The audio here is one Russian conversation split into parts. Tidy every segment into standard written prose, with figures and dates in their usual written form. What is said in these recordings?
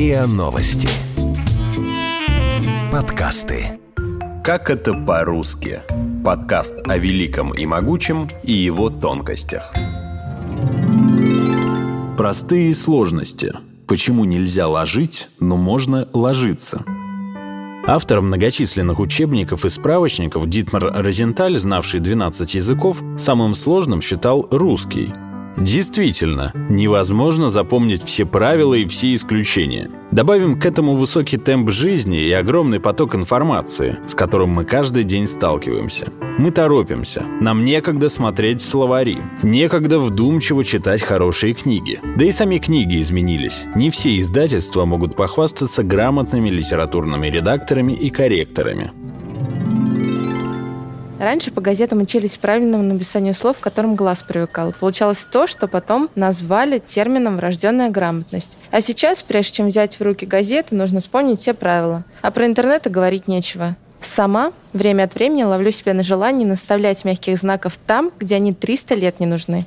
РИА Новости. Подкасты. Как это по-русски? Подкаст о великом и могучем и его тонкостях. Простые сложности. Почему нельзя ложить, но можно ложиться? Автор многочисленных учебников и справочников Дитмар Розенталь, знавший 12 языков, самым сложным считал русский. Действительно, невозможно запомнить все правила и все исключения. Добавим к этому высокий темп жизни и огромный поток информации, с которым мы каждый день сталкиваемся. Мы торопимся, нам некогда смотреть в словари, некогда вдумчиво читать хорошие книги. Да и сами книги изменились. Не все издательства могут похвастаться грамотными литературными редакторами и корректорами. Раньше по газетам учились правильному написанию слов, к которым глаз привыкал. Получалось то, что потом назвали термином «врожденная грамотность». А сейчас, прежде чем взять в руки газету, нужно вспомнить все правила. А про интернет и говорить нечего. Сама время от времени ловлю себя на желании наставлять мягких знаков там, где они 300 лет не нужны.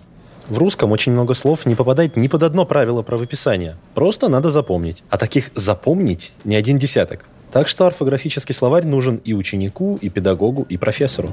В русском очень много слов не попадает ни под одно правило правописания. Просто надо запомнить. А таких запомнить не один десяток. Так что орфографический словарь нужен и ученику, и педагогу, и профессору.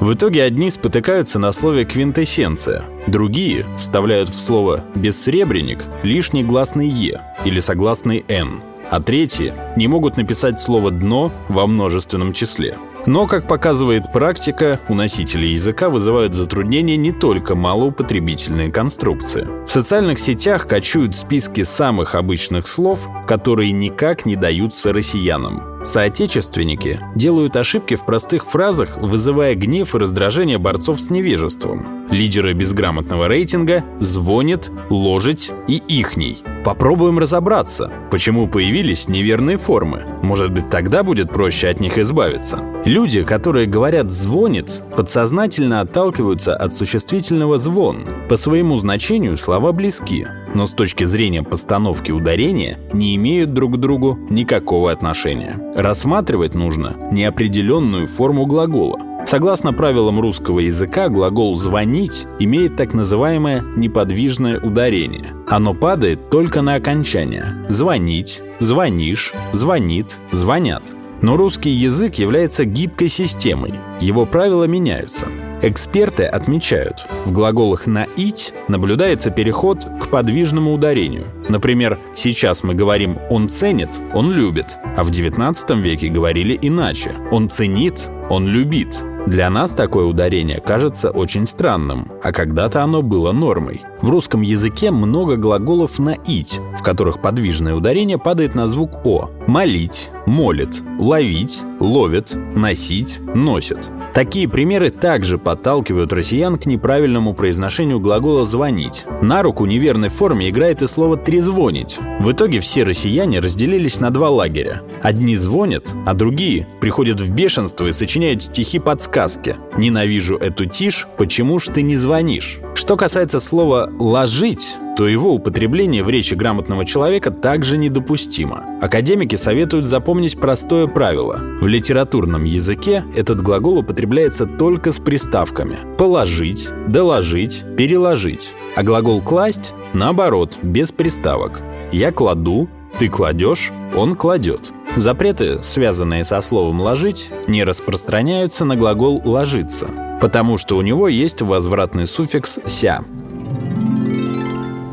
В итоге одни спотыкаются на слове «квинтэссенция», другие вставляют в слово «бессребренник» лишний гласный «е» или согласный «н», а третьи не могут написать слово «дно» во множественном числе. Но, как показывает практика, у носителей языка вызывают затруднения не только малоупотребительные конструкции. В социальных сетях кочуют списки самых обычных слов, которые никак не даются россиянам. Соотечественники делают ошибки в простых фразах, вызывая гнев и раздражение борцов с невежеством. Лидеры безграмотного рейтинга «звонит», «ложить» и «ихний». Попробуем разобраться, почему появились неверные формы. Может быть, тогда будет проще от них избавиться. Люди, которые говорят «звонит», подсознательно отталкиваются от существительного «звон». По своему значению слова близки, но с точки зрения постановки ударения не имеют друг к другу никакого отношения. Рассматривать нужно неопределенную форму глагола. Согласно правилам русского языка, глагол «звонить» имеет так называемое неподвижное ударение. Оно падает только на окончание: «звонить», «звонишь», «звонит», «звонят». Но русский язык является гибкой системой, его правила меняются. Эксперты отмечают, в глаголах «наить» наблюдается переход к подвижному ударению. Например, сейчас мы говорим «он ценит», «он любит», а в XIX веке говорили иначе: «он ценит», «он любит». Для нас такое ударение кажется очень странным, а когда-то оно было нормой. В русском языке много глаголов на «ить», в которых подвижное ударение падает на звук «о». Молить – молит, ловить – ловит, носить – носит. Такие примеры также подталкивают россиян к неправильному произношению глагола «звонить». На руку неверной форме играет и слово «трезвонить». В итоге все россияне разделились на два лагеря. Одни звонят, а другие приходят в бешенство и сочиняют стихи-подсказки. «Ненавижу эту тишь, почему ж ты не звонишь?» Что касается слова «ложить», то его употребление в речи грамотного человека также недопустимо. Академики советуют запомнить простое правило. В литературном языке этот глагол употребляется только с приставками: положить, доложить, переложить. А глагол «класть» наоборот, без приставок. Я кладу, ты кладешь, он кладет. Запреты, связанные со словом «ложить», не распространяются на глагол «ложиться», потому что у него есть возвратный суффикс «ся».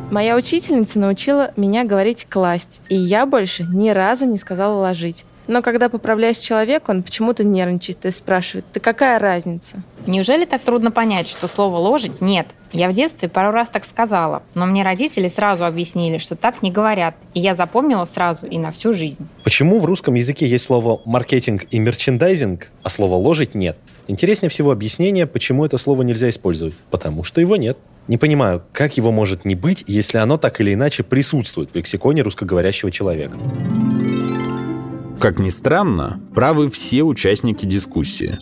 Моя учительница научила меня говорить «класть», и я больше ни разу не сказала «ложить». Но когда поправляешь человека, он почему-то нервничает и спрашивает: «Да какая разница?» Неужели так трудно понять, что слово «ложить» нет? Я в детстве пару раз так сказала, но мне родители сразу объяснили, что так не говорят, и я запомнила сразу и на всю жизнь. Почему в русском языке есть слово «маркетинг» и «мерчендайзинг», а слово «ложить» нет? Интереснее всего объяснение, почему это слово нельзя использовать. Потому что его нет. Не понимаю, как его может не быть, если оно так или иначе присутствует в лексиконе русскоговорящего человека. Как ни странно, правы все участники дискуссии.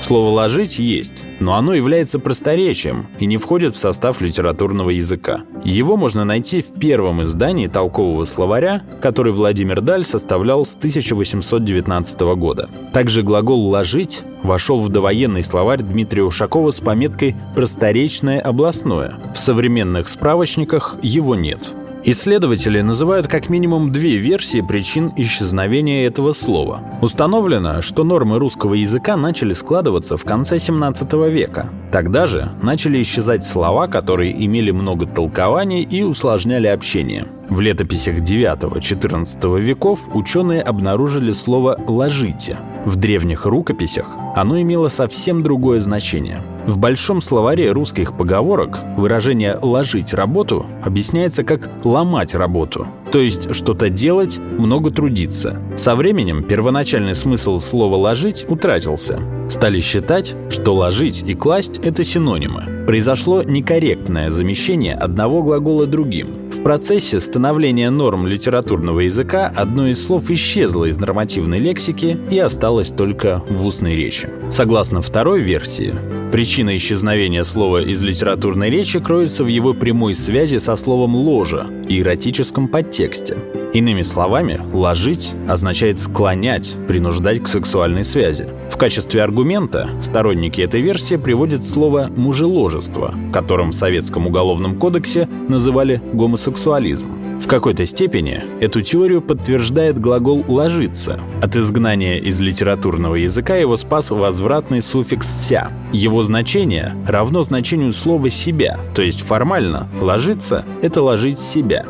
Слово «ложить» есть, но оно является просторечием и не входит в состав литературного языка. Его можно найти в первом издании толкового словаря, который Владимир Даль составлял с 1819 года. Также глагол «ложить» вошел в довоенный словарь Дмитрия Ушакова с пометкой «просторечное областное». В современных справочниках его нет. Исследователи называют как минимум две версии причин исчезновения этого слова. Установлено, что нормы русского языка начали складываться в конце 17 века. Тогда же начали исчезать слова, которые имели много толкований и усложняли общение. В летописях IX-XIV веков ученые обнаружили слово «ложите». В древних рукописях оно имело совсем другое значение. В большом словаре русских поговорок выражение «ложить работу» объясняется как «ломать работу», то есть что-то делать, много трудиться. Со временем первоначальный смысл слова «ложить» утратился. Стали считать, что «ложить» и «класть» — это синонимы. Произошло некорректное замещение одного глагола другим. В процессе становления норм литературного языка одно из слов исчезло из нормативной лексики и осталось только в устной речи. Согласно второй версии, причина исчезновения слова из литературной речи кроется в его прямой связи со словом «ложа» и эротическом подтексте. Иными словами, «ложить» означает «склонять», «принуждать к сексуальной связи». В качестве аргумента сторонники этой версии приводят слово «мужеложество», которым в Советском уголовном кодексе называли гомосексуализм. В какой-то степени эту теорию подтверждает глагол «ложиться». От изгнания из литературного языка его спас возвратный суффикс «ся». Его значение равно значению слова «себя», то есть формально «ложиться» — это «ложить себя».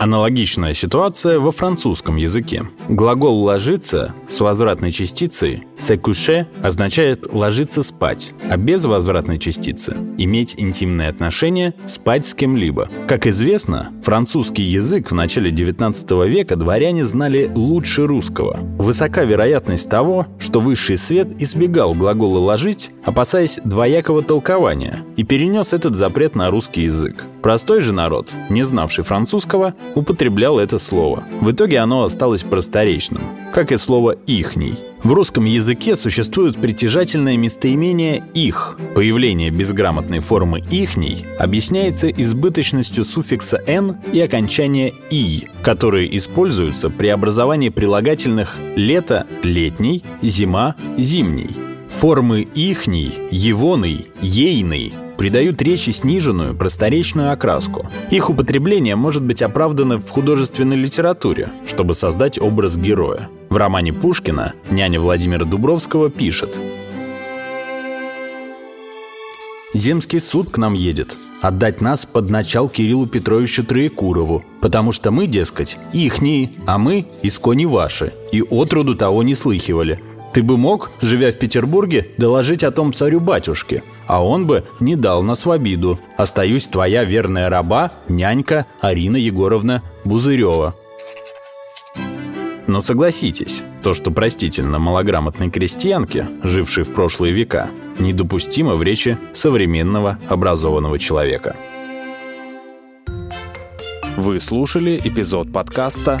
Аналогичная ситуация во французском языке. Глагол «ложиться» с возвратной частицей «se coucher» означает «ложиться спать», а без возвратной частицы — иметь интимные отношения, спать с кем-либо. Как известно, французский язык в начале XIX века дворяне знали лучше русского. Высока вероятность того, что высший свет избегал глагола «ложить», опасаясь двоякого толкования, и перенес этот запрет на русский язык. Простой же народ, не знавший французского, употреблял это слово. В итоге оно осталось просторечным, как и слово «ихний». В русском языке существует притяжательное местоимение «их». Появление безграмотной формы «ихний» объясняется избыточностью суффикса «н» и окончания «и», которые используются при образовании прилагательных «лето» — «летний», «зима» — «зимний». Формы «ихний», «егоный», «ейный» придают речи сниженную, просторечную окраску. Их употребление может быть оправдано в художественной литературе, чтобы создать образ героя. В романе Пушкина «Няня Владимира Дубровского» пишет: «Земский суд к нам едет отдать нас под начал Кириллу Петровичу Троекурову, потому что мы, дескать, ихние, а мы искони ваши, и отроду того не слыхивали. Ты бы мог, живя в Петербурге, доложить о том царю-батюшке, а он бы не дал нас в обиду. Остаюсь твоя верная раба, нянька Арина Егоровна Бузырева». Но согласитесь, то, что простительно малограмотной крестьянке, жившей в прошлые века, недопустимо в речи современного образованного человека. Вы слушали эпизод подкаста